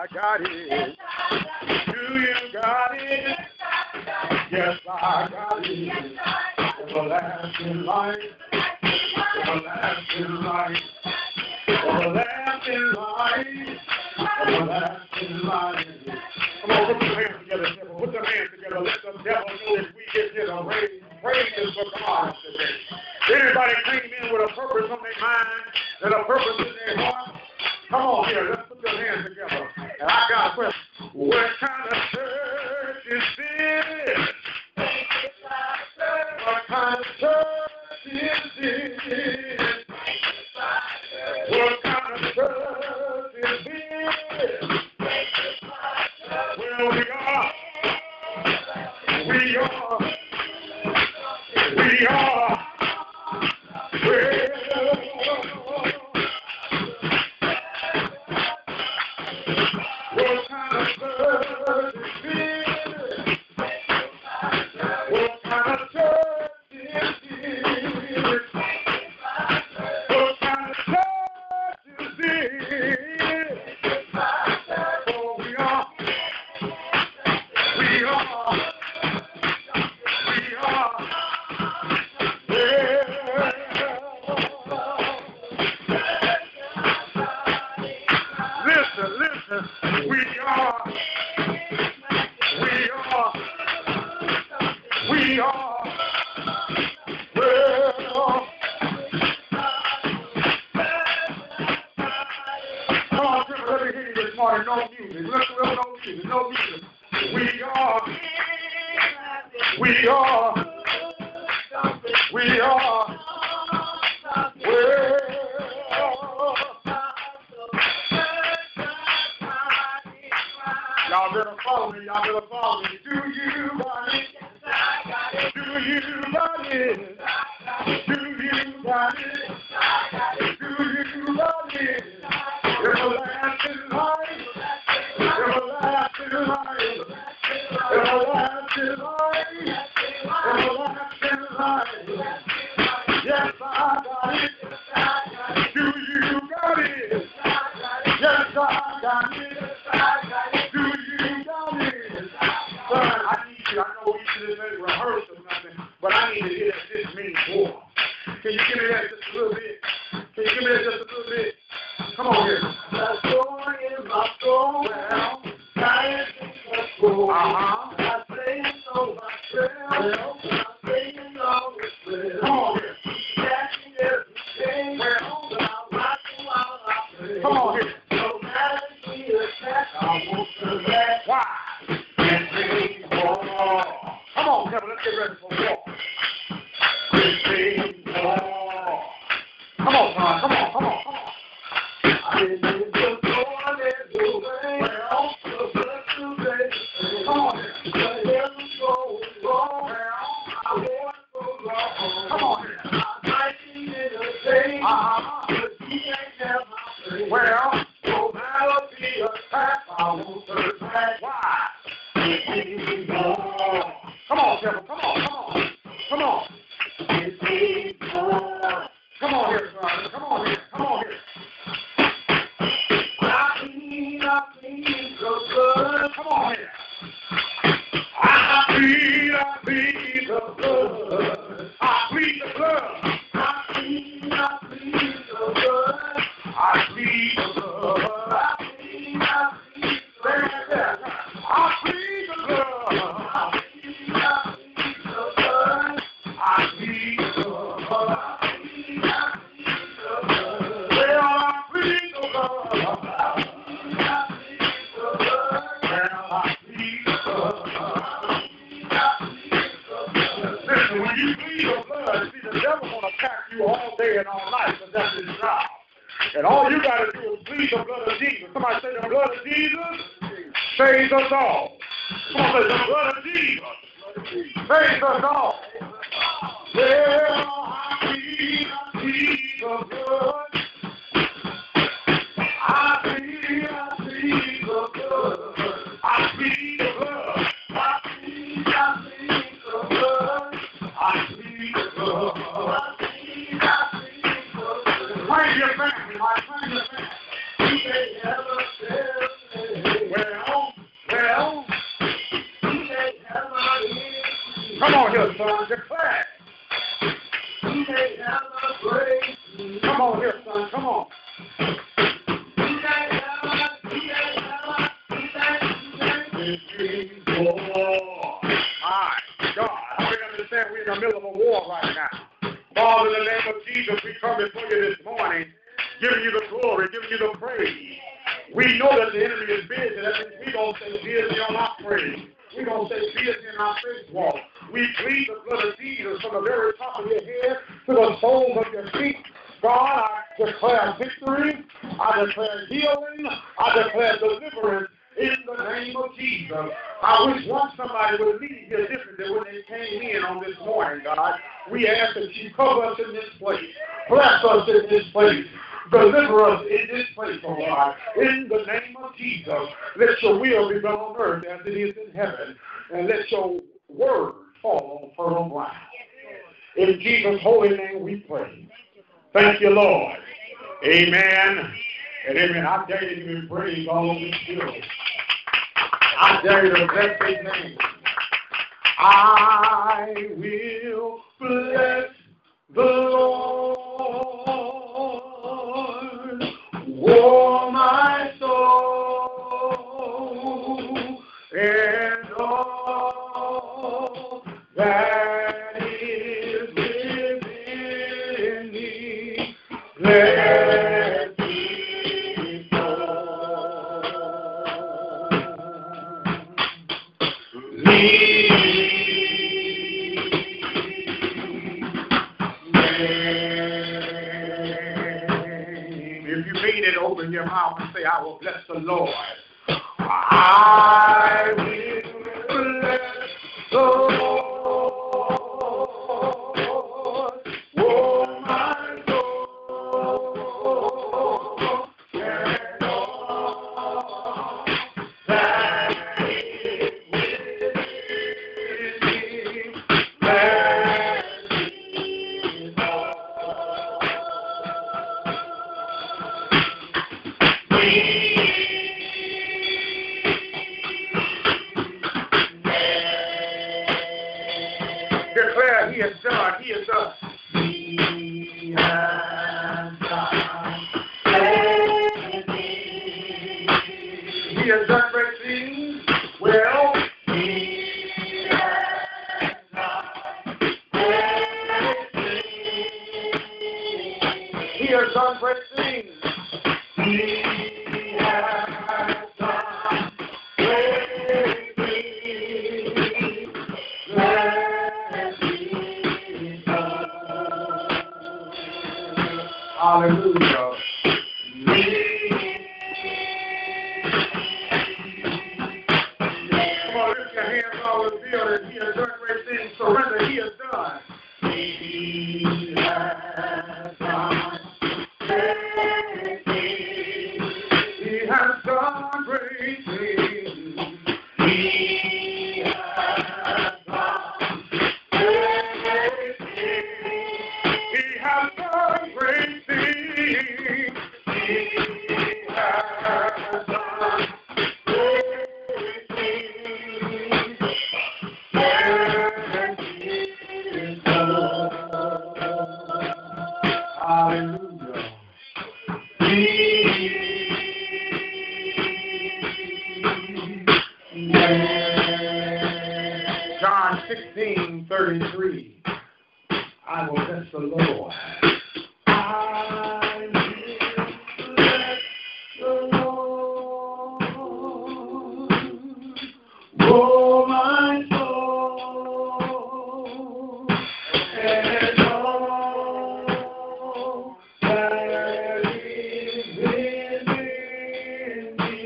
I got it. Yes, I got it. Everlasting life. Come on, put your hands together, devil. Put your hands together. Let the devil know that we get here to raise praises for God today. Everybody came in with a purpose on their mind and a purpose in their heart. Come on here, let's put your hands together. And I got a question. What kind of church is this? What kind of church is this? What kind of church is this? Well, we are. Bring your family, my friend. You may never fail. Lord, declare it. He may have a great. Come on here, son, come on. War. My God, I don't understand we're in the middle of a war right now. Father, in the name of Jesus, we come before you this morning, giving you the glory, giving you the praise. We know that the enemy is busy. That means we don't stay busy on our praise. We don't stay busy in our faith walk. We plead the blood of Jesus from the very top of your head to the soles of your feet. God, I declare victory. I declare healing. I declare deliverance. In the name of Jesus, I wish once somebody would leave here different than when they came in on this morning, God. We ask that you cover us in this place, bless us in this place, deliver us in this place, oh God. In the name of Jesus, let your will be done on earth as it is in heaven, and let your word fall on fertile ground. In Jesus' holy name we pray. Thank you, Lord. Amen. And amen. I dare you to be praised all over this field. I dare you to bless his name. I will bless the Lord. Oh, my soul, and all that is within me. Open your mouth and say, I will bless the Lord. I will bless the Lord. Oh, my soul, and all that is within me. Bless the Lord. Declare he is God, he is us. He has done great things. He has done great things. Well, he has done great things. He has done great things. He has done great things. Let me know. Hallelujah. Come on, lift your hands all over the field and he has done great things. Surrender, he has done. He has done. John 16:33. I will bless the Lord. I will bless the Lord. Oh, my soul, and all that is within me.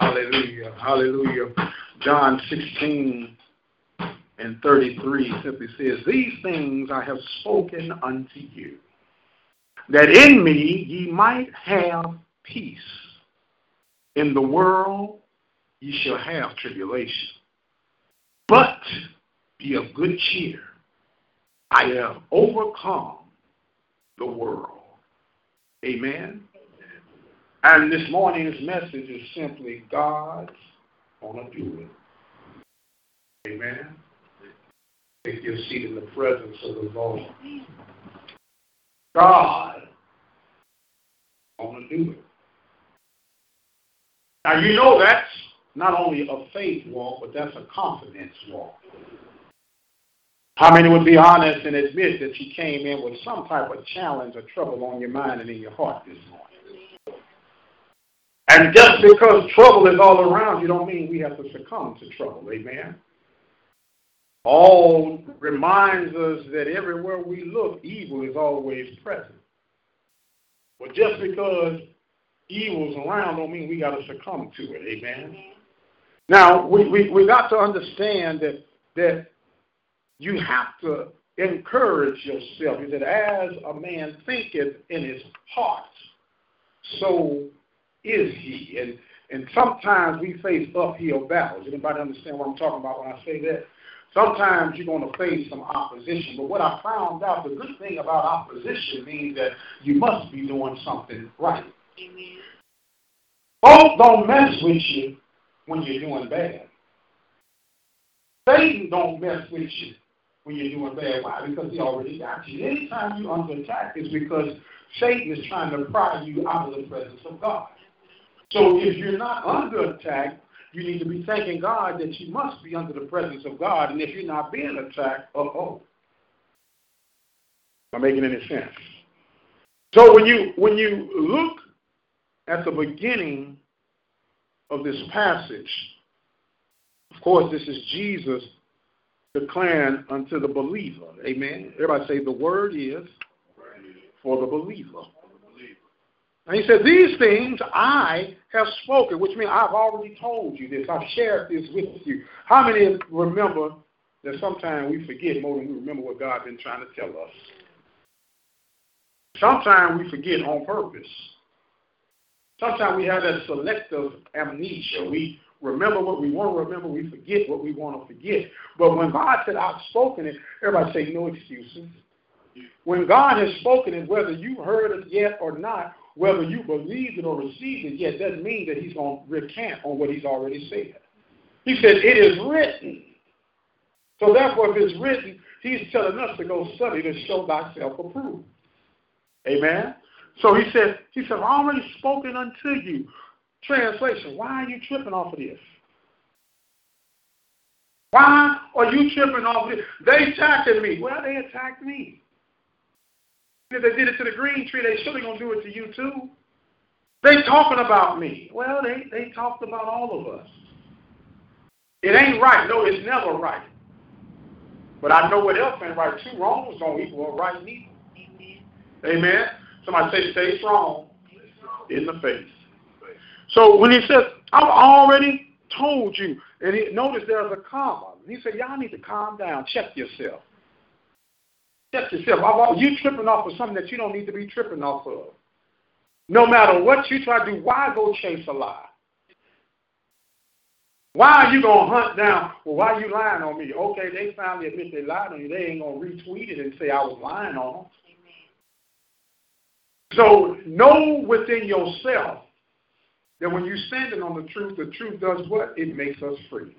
Hallelujah. Hallelujah. Hallelujah. John 16:33 simply says, these things I have spoken unto you, that in me ye might have peace. In the world ye shall have tribulation. But Be of good cheer. I have overcome the world. Amen. And this morning's message is simply God's gonna do it. Amen. Take your seat in the presence of the Lord. God gonna do it. Now you know that's not only a faith walk, but that's a confidence walk. How many would be honest and admit that you came in with some type of challenge or trouble on your mind and in your heart this morning? And just because trouble is all around you don't mean we have to succumb to trouble, amen? Paul reminds us that everywhere we look, evil is always present. But just because evil's around don't mean we got to succumb to it, amen? Now, we got to understand that you have to encourage yourself. He said, as a man thinketh in his heart, so is he. And sometimes we face uphill battles. Anybody understand what I'm talking about when I say that? Sometimes you're going to face some opposition. But what I found out, the good thing about opposition means that you must be doing something right. Amen. Folks don't mess with you when you're doing bad. Satan don't mess with you when you're doing bad. Why? Because he already got you. Anytime you're under attack, it's because Satan is trying to pry you out of the presence of God. So if you're not under attack, you need to be thanking God that you must be under the presence of God. And if you're not being attacked, am I making any sense? So when you look at the beginning of this passage, of course, this is Jesus declaring unto the believer. Amen. Everybody say, the word is for the believer. And he said, these things I have spoken, which means I've already told you this. I've shared this with you. How many remember that sometimes we forget more than we remember what God's been trying to tell us? Sometimes we forget on purpose. Sometimes we have that selective amnesia. We remember what we want to remember. We forget what we want to forget. But when God said, I've spoken it, everybody say, no excuses. When God has spoken it, whether you heard it yet or not, whether you believed it or received it yet, doesn't mean that he's going to recant on what he's already said. He said, it is written. So therefore, if it's written, he's telling us to go study to show thyself approved. Amen? So he said, I've already spoken unto you. Translation, why are you tripping off of this? Why are you tripping off of this? They attacking me. Well, they attacked me. If they did it to the green tree, they surely going to do it to you too. They talking about me. Well, they talked about all of us. It ain't right. No, it's never right. But I know what else ain't right. Two wrongs don't equal a right neither. Amen. Somebody say, stay strong in the faith. So when he says, I've already told you, and notice there's a comma. He said, y'all need to calm down. Check yourself. Check yourself. You tripping off of something that you don't need to be tripping off of. No matter what you try to do, why go chase a lie? Why are you going to hunt down? Well, why are you lying on me? Okay, they finally admit they lied on you. They ain't going to retweet it and say I was lying on them. So know within yourself that when you're standing on the truth does what? It makes us free.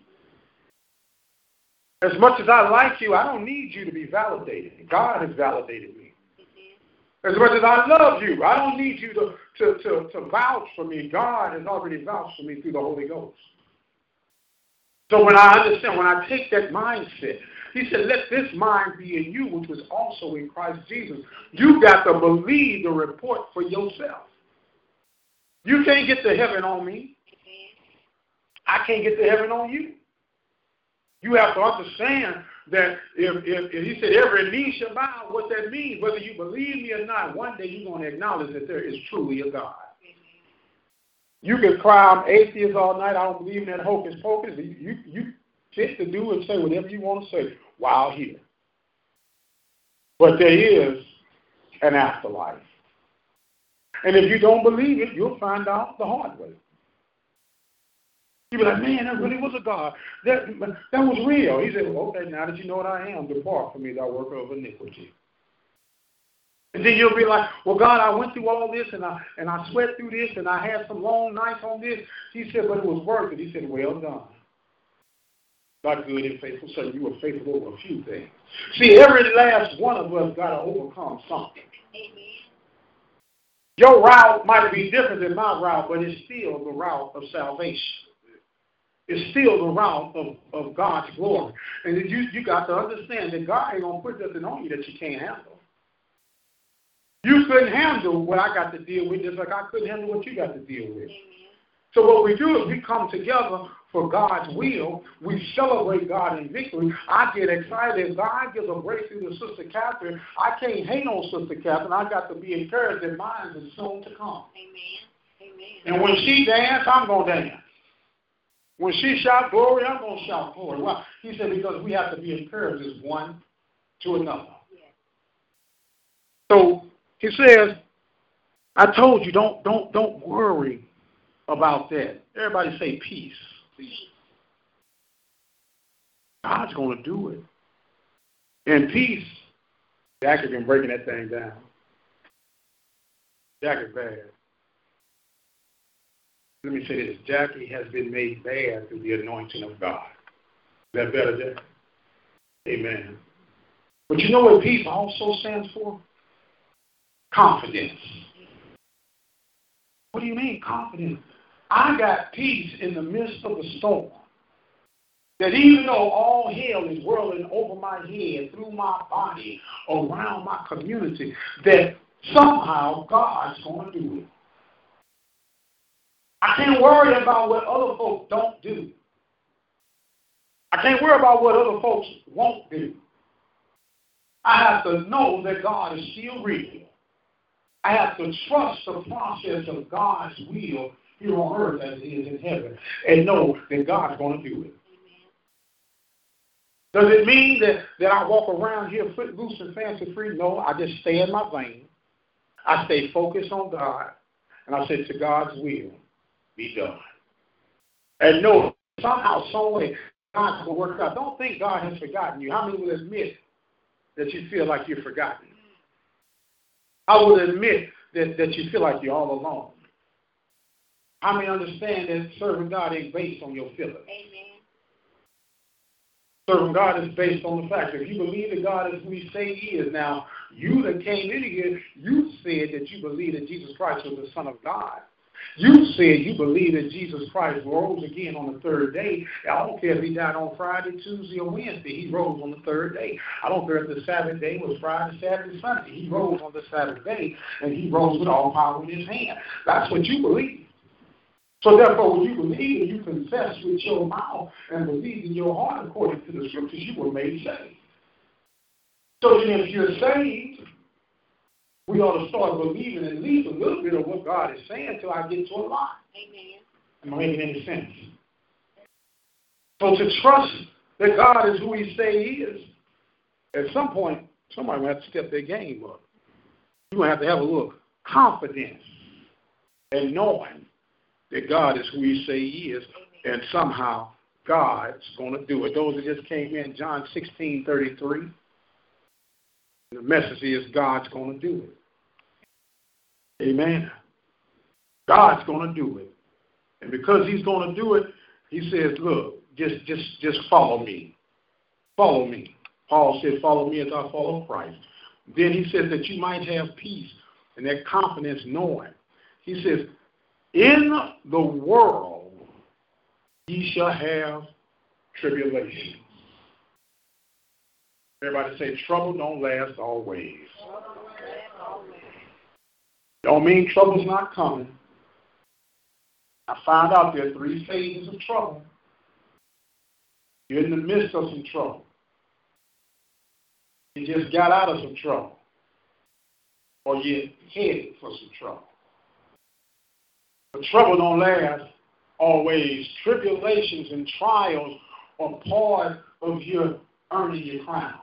As much as I like you, I don't need you to be validated. God has validated me. As much as I love you, I don't need you to vouch for me. God has already vouched for me through the Holy Ghost. So when I understand, when I take that mindset, he said, let this mind be in you, which was also in Christ Jesus. You got to believe the report for yourself. You can't get to heaven on me. I can't get to heaven on you. You have to understand that if he said every knee shall bow, what that means, whether you believe me or not, one day you're going to acknowledge that there is truly a God. You can cry, I'm atheist all night, I don't believe in that hocus pocus. You fit to do and say whatever you want to say while here. But there is an afterlife. And if you don't believe it, you'll find out the hard way. You'd be like, man, that really was a God. That was real. He said, well, okay, now that you know what I am, depart from me, thou worker of iniquity. And then you'll be like, well, God, I went through all this, and I sweat through this, and I had some long nights on this. He said, but it was worth it. He said, well done. God, good and faithful son, you were faithful over a few things. See, every last one of us got to overcome something. Amen. Your route might be different than my route, but it's still the route of salvation. It's still the route of God's glory. And you got to understand that God ain't going to put nothing on you that you can't handle. You couldn't handle what I got to deal with, just like I couldn't handle what you got to deal with. So what we do is we come together for God's will. We celebrate God in victory. I get excited. God gives a breakthrough to Sister Catherine. I can't hate on Sister Catherine. I got to be encouraged that mine is soon to come. Amen. Amen. And when she dance, I'm going to dance. When she shout glory, I'm going to shout glory. Why? He said because we have to be encouraged as one to another. Yeah. So he says, I told you, don't worry about that. Everybody say peace. God's going to do it. And peace, Jack has been breaking that thing down. Jack is bad. Let me say this. Jackie has been made bad through the anointing of God. Is that better, Jack? Amen. But you know what peace also stands for? Confidence. What do you mean, confidence? I got peace in the midst of the storm. That even though all hell is whirling over my head, through my body, around my community, that somehow God's going to do it. I can't worry about what other folks don't do. I can't worry about what other folks won't do. I have to know that God is still real. I have to trust the process of God's will here on earth as it is in heaven and know that God's going to do it. Does it mean that I walk around here footloose and fancy free? No, I just stay in my lane. I stay focused on God, and I say to God's will be done. And know somehow, some way, God's going to work out. Don't think God has forgotten you. How many will admit that you feel like you're forgotten? I will admit that you feel like you're all alone. I mean, understand that serving God ain't based on your feelings. Amen. Serving God is based on the fact that if you believe that God is who He say He is now, you that came in here, you said that you believe that Jesus Christ was the Son of God. You said you believe that Jesus Christ rose again on the third day. I don't care if He died on Friday, Tuesday, or Wednesday. He rose on the third day. I don't care if the Sabbath day was Friday, Saturday, Sunday. He rose on the Sabbath day, and He rose with all power in His hand. That's what you believe. So therefore, when you believe and you confess with your mouth and believe in your heart according to the Scriptures, you were made saved. So then if you're saved, we ought to start believing at least a little bit of what God is saying until I get to a lot. Amen. Am I making any sense? So to trust that God is who He say He is, at some point, somebody will have to step their game up. You're going to have a little confidence and knowing that God is who He say He is, and somehow God's going to do it. Those that just came in, John 16:33. The message is God's going to do it. Amen. God's going to do it. And because He's going to do it, He says, look, just follow me. Follow me. Paul said, follow me as I follow Christ. Then he says that you might have peace and that confidence knowing. He says, in the world ye shall have tribulation. Everybody say, trouble don't last always. Don't mean trouble's not coming. I found out there are three phases of trouble. You're in the midst of some trouble. You just got out of some trouble. Or you're headed for some trouble. But trouble don't last always. Tribulations and trials are part of your earning your crown.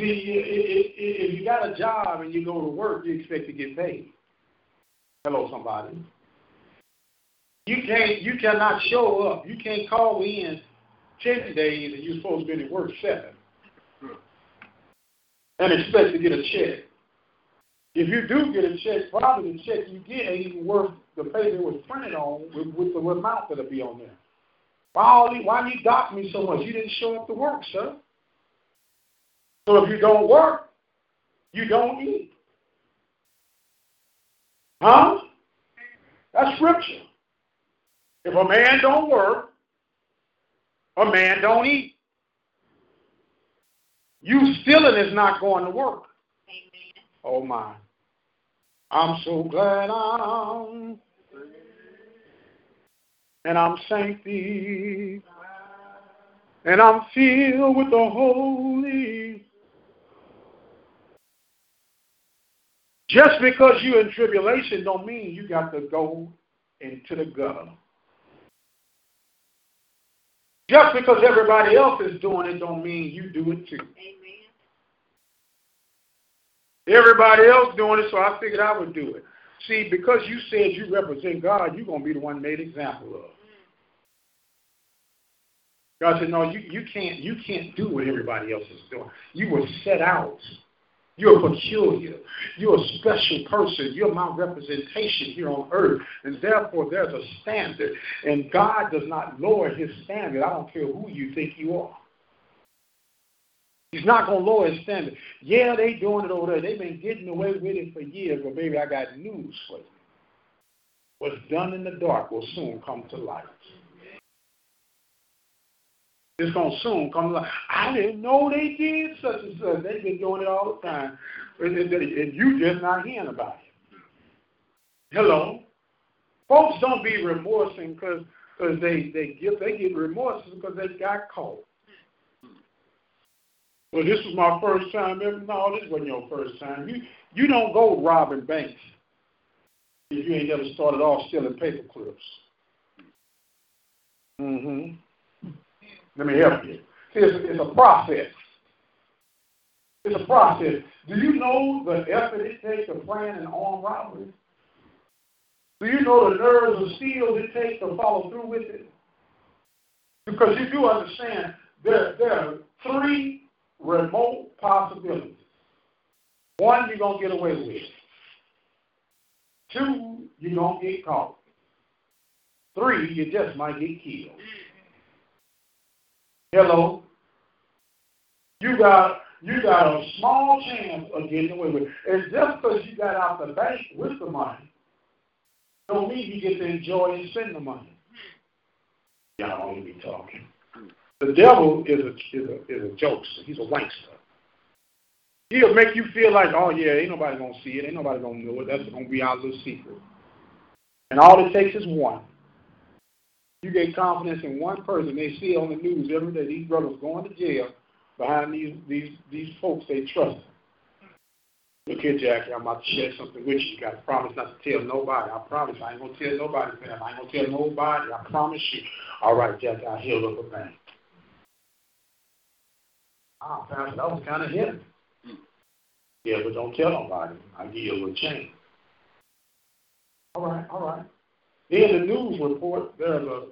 If you got a job and you go to work, you expect to get paid. Hello, somebody. You cannot show up. You can't call in 10 days and you're supposed to be at work 7 and expect to get a check. If you do get a check, probably the check you get ain't even worth the paper it was printed on with the amount that'll be on there. Why you dock me so much? You didn't show up to work, sir. So if you don't work, you don't eat. Huh? That's scripture. If a man don't work, a man don't eat. You stealing is not going to work. Amen. Oh, my. I'm so glad I'm and I'm sanctified, and I'm filled with the Holy. Just because you're in tribulation don't mean you got to go into the gutter. Just because everybody else is doing it don't mean you do it too. Amen. Everybody else doing it, so I figured I would do it. See, because you said you represent God, you're going to be the one made example of. God said, no, you can't do what everybody else is doing. You were set out. You're peculiar. You're a special person. You're my representation here on earth. And therefore, there's a standard. And God does not lower his standard. I don't care who you think you are. He's not going to lower his standard. Yeah, they doing it over there. They've been getting away with it for years. But, baby, I got news for you. What's done in the dark will soon come to light. It's going to soon come to light. I didn't know they did such and such. They've been doing it all the time. And you just not hearing about it. Hello? Folks don't be remorsing because they get remorseful because they got caught. Well, this was my first time ever. No, this wasn't your first time. You don't go robbing banks if you ain't never started off stealing paper clips. Mm-hmm. Let me help you. See, it's a process. It's a process. Do you know the effort it takes to plan an armed robbery? Do you know the nerves of steel it takes to follow through with it? Because you do understand there are three remote possibilities. One, you're going to get away with it. Two, you're going to get caught. Three, you just might get killed. Hello? You got a small chance of getting away with it. And just because you got out the bank with the money, don't mean you get to enjoy and spend the money. Y'all don't even be talking. The devil is a jokester. He's a wankster. He'll make you feel like, oh, yeah, ain't nobody going to see it. Ain't nobody going to know it. That's going to be our little secret. And all it takes is one. You get confidence in one person. They see on the news every day these brothers going to jail behind these folks they trust. Look here, Jackie, I'm about to share something with you. You got to promise not to tell nobody. I promise I ain't going to tell nobody, man. I ain't going to tell nobody. I promise you. All right, Jackie, I healed up a man. Ah, Pastor, that was kind of heavy. Yeah, but don't tell nobody. I'll give you a little change. All right. In the news report, there's a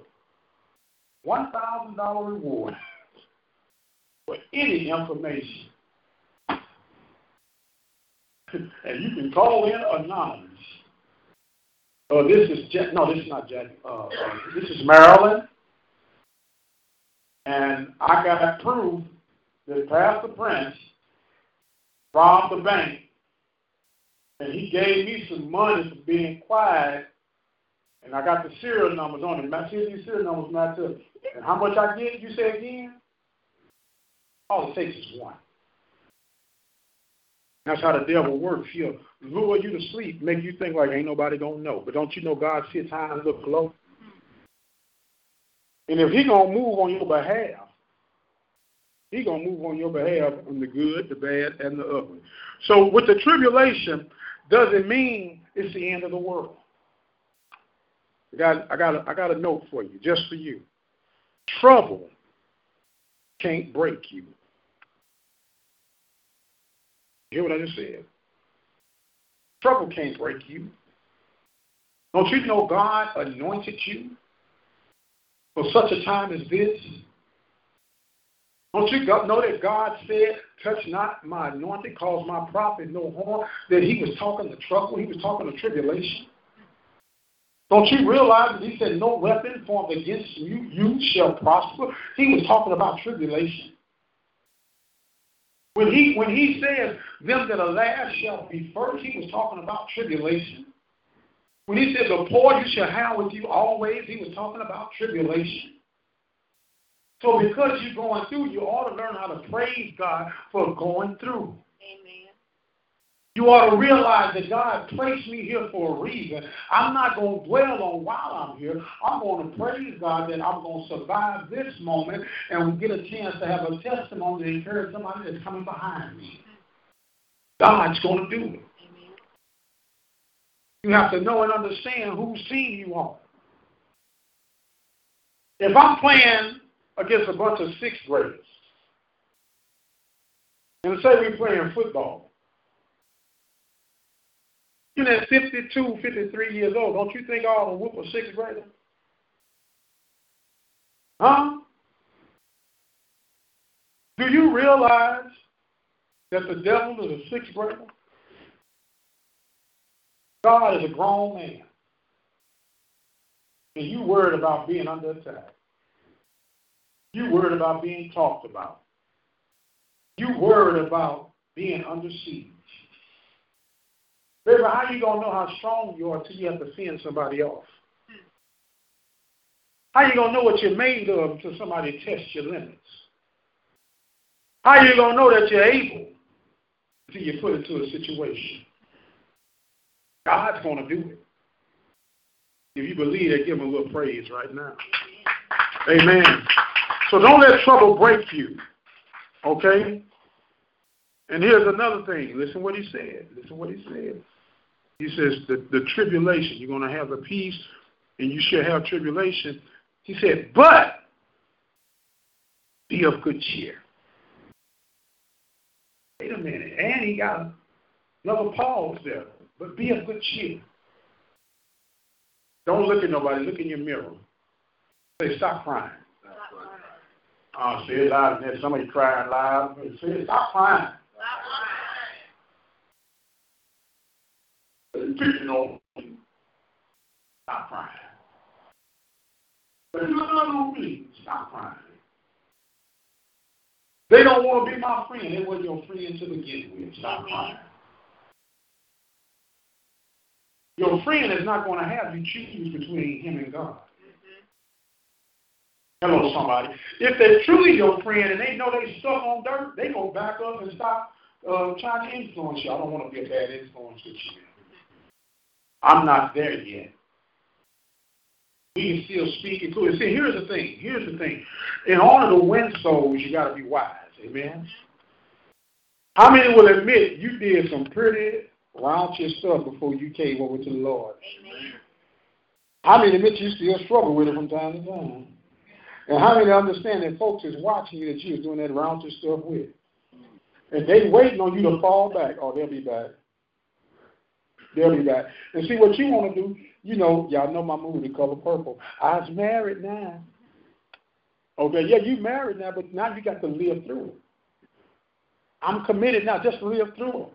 $1,000 reward for any information. And you can call in anonymous. This is Maryland. And I got proof that Pastor Prince robbed the bank, and he gave me some money for being quiet, and I got the serial numbers on it. My serial numbers match up. And how much I get, you say again? All it takes is one. That's how the devil works. He'll lure you to sleep, make you think like ain't nobody gonna know. But don't you know God sits high and looks low? And if he's gonna move on your behalf, he's going to move on your behalf from the good, the bad, and the ugly. So with the tribulation, doesn't mean it's the end of the world. I got a note for you, just for you. Trouble can't break you. You hear what I just said? Trouble can't break you. Don't you know God anointed you for such a time as this? Don't you know that God said, touch not my anointed, cause my prophet no harm, that he was talking to trouble, he was talking to tribulation? Don't you realize that he said, no weapon formed against you shall prosper? He was talking about tribulation. When he says, them that are last shall be first, he was talking about tribulation. When he said, the poor you shall have with you always, he was talking about tribulation. So because you're going through, you ought to learn how to praise God for going through. Amen. You ought to realize that God placed me here for a reason. I'm not going to dwell on while I'm here. I'm going to praise God that I'm going to survive this moment and get a chance to have a testimony to encourage somebody that's coming behind me. God's going to do it. Amen. You have to know and understand whose team you are. If I'm playing against a bunch of sixth graders, and say we're playing football, you're at 52, 53 years old. Don't you think I'll whoop a sixth grader? Huh? Do you realize that the devil is a sixth grader? God is a grown man, and you worried about being under attack. You worried about being talked about. You worried about being under siege. Baby, how you going to know how strong you are until you have to fend somebody off? How you going to know what you're made of until somebody tests your limits? How you going to know that you're able until you put into a situation? God's going to do it. If you believe it, give him a little praise right now. Amen. So don't let trouble break you, okay? And here's another thing. Listen what he said. He says the tribulation, you're going to have the peace, and you shall have tribulation. He said, but be of good cheer. Wait a minute. And he got another pause there. But be of good cheer. Don't look at nobody. Look in your mirror. Say, stop crying. Say it loud and somebody crying loud. Say, stop crying. Stop crying. But no, please, stop crying. They don't want to be my friend. They were your friend to begin with. Stop crying. Your friend is not going to have you choose between him and God. Hello, somebody. If they're truly your friend and they know they stuck on dirt, they go back up and stop trying to influence you. I don't want to be a bad influence with you. I'm not there yet. We can still speak and cool. See, here's the thing. In order to win souls, you got to be wise. Amen? How many will admit you did some pretty raunchy stuff before you came over to the Lord? Amen. How many admit you still struggle with it from time to time? And how many understand that folks is watching you that you're doing that raunchy stuff with? And they waiting on you to fall back. Oh, they'll be back. They'll be back. And see, what you want to do, y'all know my movie, The Color Purple. I was married now. Okay, yeah, you married now, but now you got to live through it. I'm committed now just to live through it.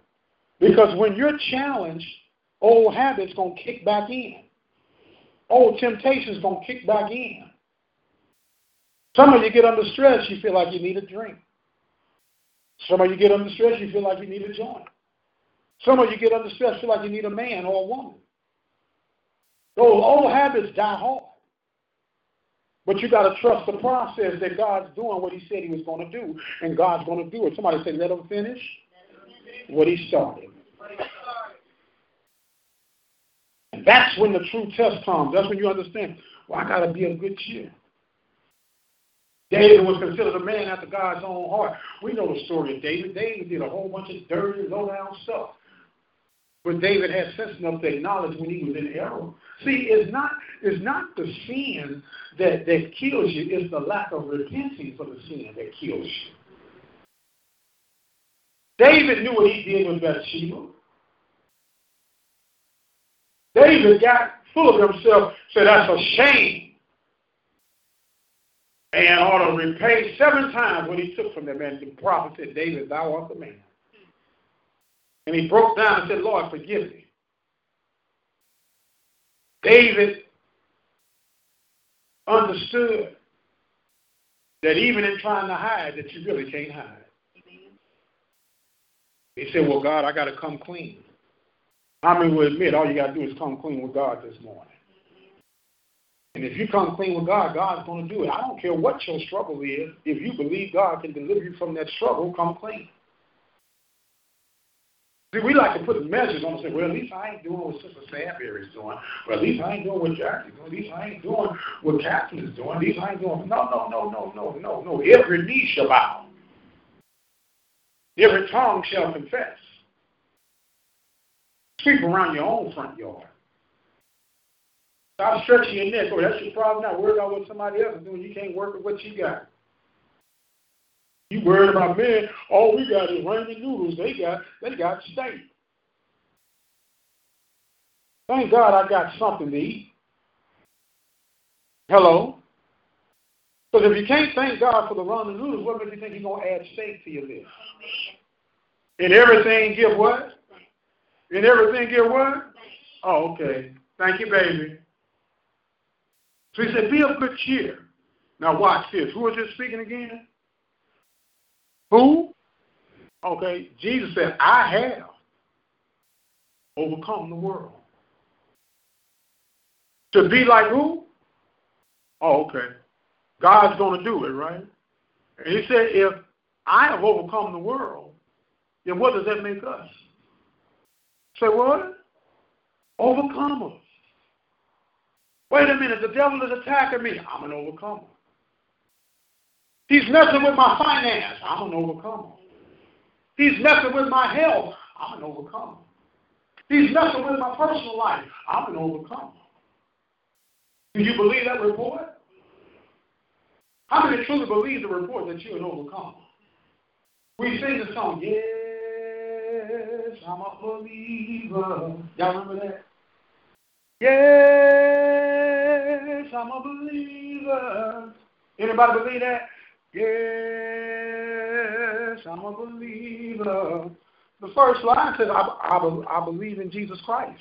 Because when you're challenged, old habits going to kick back in. Old temptations going to kick back in. Some of you get under stress, you feel like you need a drink. Some of you get under stress, you feel like you need a joint. Some of you get under stress, feel like you need a man or a woman. Those old habits die hard. But you got to trust the process that God's doing what he said he was going to do, and God's going to do it. Somebody say, let him finish what he started. And that's when the true test comes. That's when you understand, well, I got to be of good cheer. David was considered a man after God's own heart. We know the story of David. David did a whole bunch of dirty, low-down stuff. But David had sense enough to acknowledge when he was in error. See, it's not the sin that kills you. It's the lack of repenting for the sin that kills you. David knew what he did with Bathsheba. David got full of himself, said, that's a shame, and ought to repay 7 times what he took from them. And the prophet said, David, thou art the man. And he broke down and said, Lord, forgive me. David understood that even in trying to hide, that you really can't hide. He said, well, God, I got to come clean. How many will admit all you got to do is come clean with God this morning? And if you come clean with God, God's going to do it. I don't care what your struggle is. If you believe God can deliver you from that struggle, come clean. See, we like to put measures on and say, well, at least I ain't doing what Sister Sandberry is doing. Or at least I ain't doing what Jackie's doing. At least I ain't doing what Catherine is doing. At least I ain't doing... No. Every knee shall bow. Every tongue shall confess. Sweep around your own front yard. Stop stretching your neck. Oh, that's your problem now. Worry about what somebody else is doing. You can't work with what you got. You worried about men, all we got is ramen noodles. They got steak. Thank God I got something to eat. Hello? Because if you can't thank God for the ramen noodles, what makes you think he's going to add steak to your list? And everything give what? And everything give what? Oh, okay. Thank you, baby. So he said, be of good cheer. Now watch this. Who was just speaking again? Who? Okay, Jesus said, I have overcome the world. To be like who? Oh, okay. God's going to do it, right? And he said, if I have overcome the world, then what does that make us? Say what? Overcomers. Wait a minute, the devil is attacking me. I'm an overcomer. He's messing with my finance. I'm an overcomer. He's messing with my health. I'm an overcomer. He's messing with my personal life. I'm an overcomer. Do you believe that report? How many truly believe the report that you're an overcomer? We sing the song, yes, I'm a believer. Y'all remember that? Yes, I'm a believer. Anybody believe that? Yes, I'm a believer. The first line says, I believe in Jesus Christ.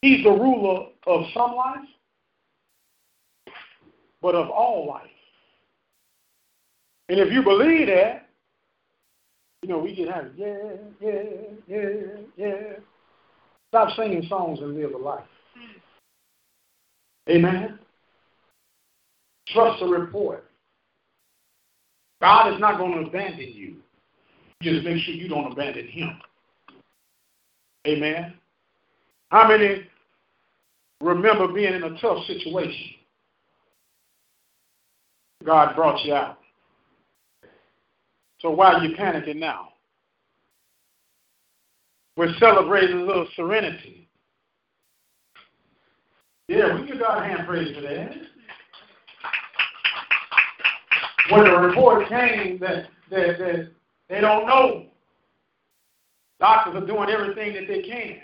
He's the ruler of some life, but of all life. And if you believe that, you know, we get happy. Yeah. Stop singing songs and live a life. Amen? Trust the report. God is not going to abandon you. Just make sure you don't abandon him. Amen? How many remember being in a tough situation? God brought you out. So why are you panicking now? We're celebrating a little serenity. Yeah, we give God a hand praise for that. When the report came that they don't know, doctors are doing everything that they can.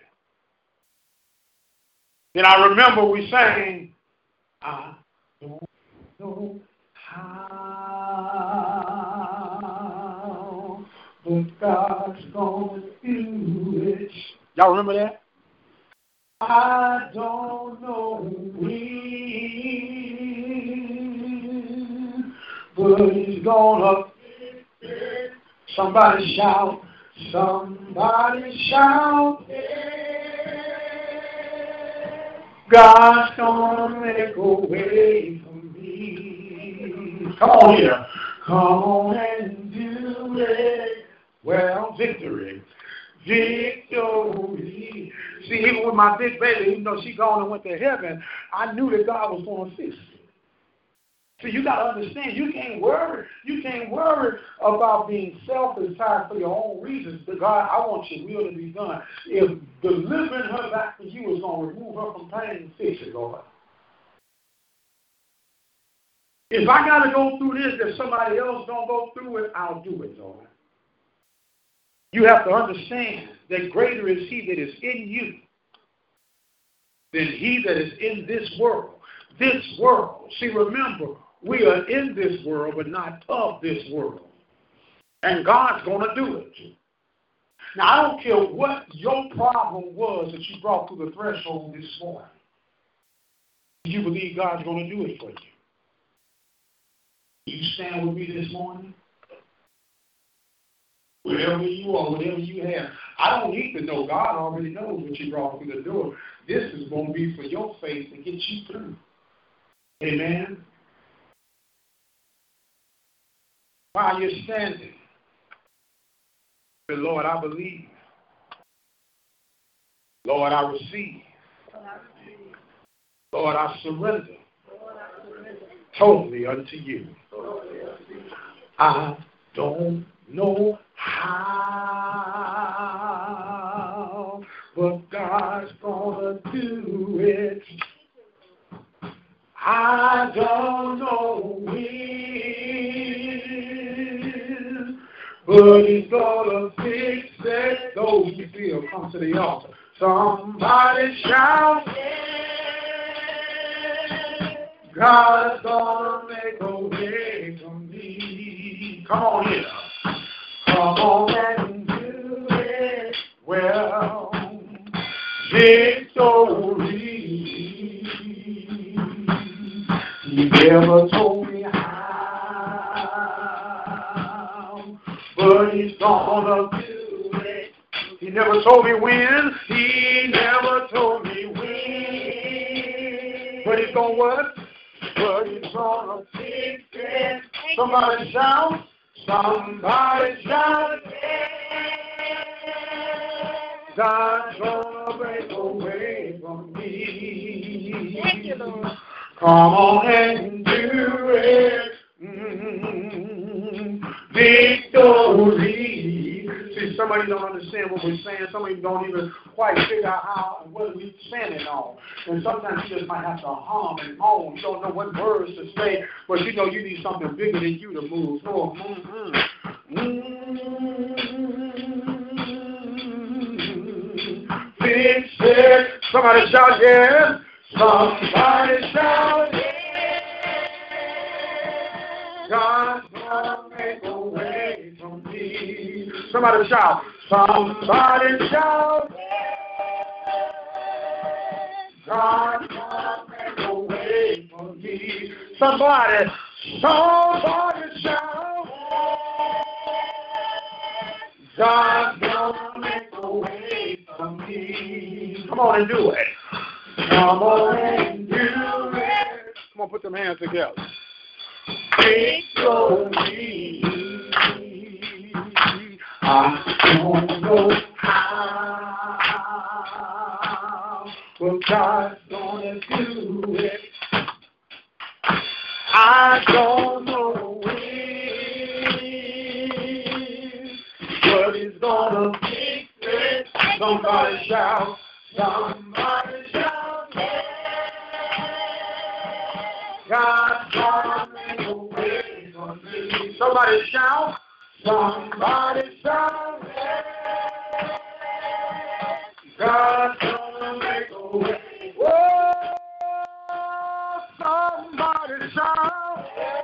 Then I remember we sang, I don't know how, but God's going to do it. Y'all remember that? I don't know when, but he's going to. Somebody shout. Somebody shout. God's going to make a way for me. Come on here. Come on and do it. Well, victory. See, even with my big baby, even though she gone and went to heaven, I knew that God was going to fix it. So you got to understand, you can't worry about being selfish, tired for your own reasons. But God, I want your will to be done. If delivering her back to you is going to remove her from pain and fix it, Lord. If I got to go through this that somebody else don't go through it, I'll do it, Lord. You have to understand that greater is he that is in you than he that is in this world. This world. See, remember, we are in this world, but not of this world. And God's going to do it. Now, I don't care what your problem was that you brought through the threshold this morning. You believe God's going to do it for you. You stand with me this morning? Wherever you are, whatever you have. I don't need to know. God already knows what you brought through the door. This is going to be for your faith to get you through. Amen? While you're standing, Lord, I believe. Lord, I receive. Lord, I surrender totally unto you. I don't know how, but God's gonna do it. I don't know when, but he's gonna fix it. Those who feel, come to the altar. Somebody shout, yeah. God's gonna make a way for me. Come on here. Come on and do it well. Victory. He never told me how, but he's gonna do it. He never told me when. He never told me when. But he's gonna what? But he's gonna fix it. Somebody shout. Somebody shout, yeah. God's gonna break away from me. Thank you, Lord. Come on and do it. Victory. See, somebody don't understand what we're saying. Somebody don't even quite figure out how and what we're standing on. And sometimes you just might have to hum and moan. You don't know what words to say, but you know you need something bigger than you to move. So, Somebody shout, yeah. Somebody shout, yeah. God's gonna make a way for me. Somebody shout. Somebody shout, yeah. God's gonna make a way for me. Somebody shout, yeah. God's gonna make a way for me. Come on and do it. Come on and do it. Come on, put them hands together. Victory. I don't know how, but God's gonna do it. I don't know when, but he's gonna fix it. Somebody shout. Somebody shout, yeah. God's gonna make a way for me. Somebody shout. Somebody shout, yeah. God's gonna make a way. Whoa, somebody shout, yeah.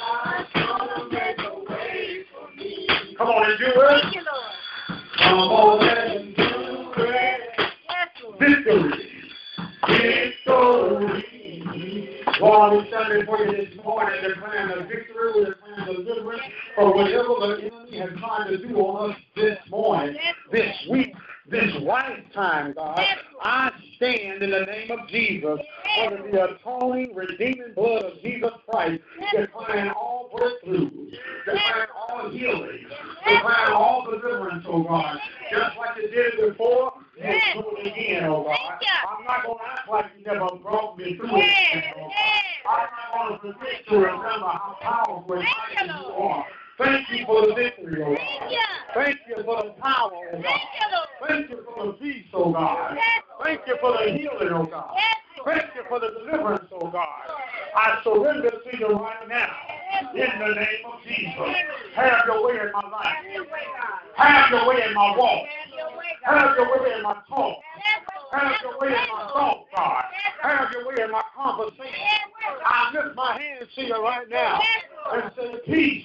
God's gonna make a way for me. Come on and do it. Thank you, Lord. Come on and do it. Victory. Victory. Lord, we stand before you this morning declaring a victory, we're declaring deliverance for whatever the enemy has tried to do on us this morning, this week, this lifetime, God. I stand in the name of Jesus under the atoning, redeeming blood of Jesus Christ, declaring all breakthroughs, declaring all healing, declaring all deliverance, oh God. Just like you did before, you do it again, oh God. I'm not going to act like you never brought me through it, oh God. I'm not going to forget to remember how powerful and mighty you are. Thank you for the victory, oh God. Thank you for the power, oh God. Thank you for the peace, oh God. Thank you for the healing, oh God. Thank you for the deliverance, oh God. I surrender to you right now. In the name of Jesus. Have your way in my life. Have your way in my walk. Have your way in my talk. Have your way in my thought, God. Have your way in my conversation. I lift my hands to you right now and say, peace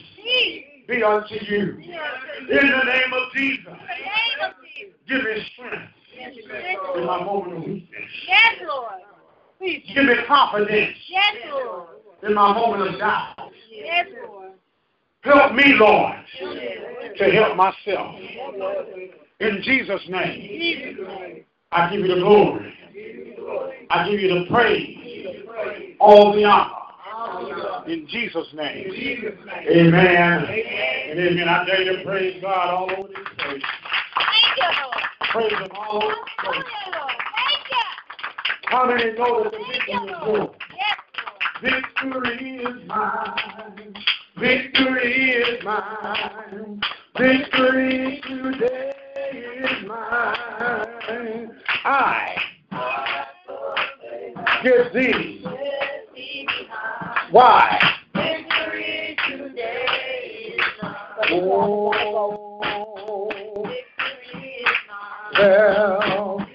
be unto you. In the name of Jesus, give me strength in my moment of weakness. Yes, Lord. Give me confidence in my moment of doubt. Yes, Lord. Help me, Lord, to help myself. In Jesus' name, I give you the glory. I give you the praise. All the honor. In Jesus' name. Amen. And amen. I dare you to praise God all over this place. Thank you, Lord. Praise Him all over this place. How many know that the victory is yours? Victory is mine. Victory is mine. Victory today is mine. I give thee. Why? Victory today is mine. Oh, victory is mine. Well,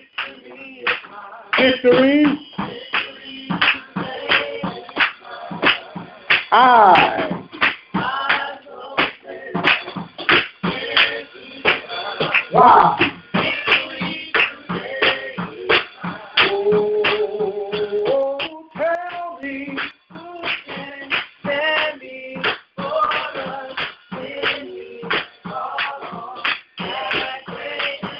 victory is mine. Wow. Oh, tell me, who can stand before us when we follow that great name?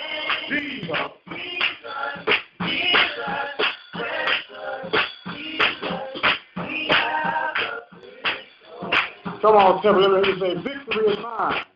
Jesus, Jesus, Jesus, precious Jesus, we have a victory. Come on, Timberland, let me say, victory is mine.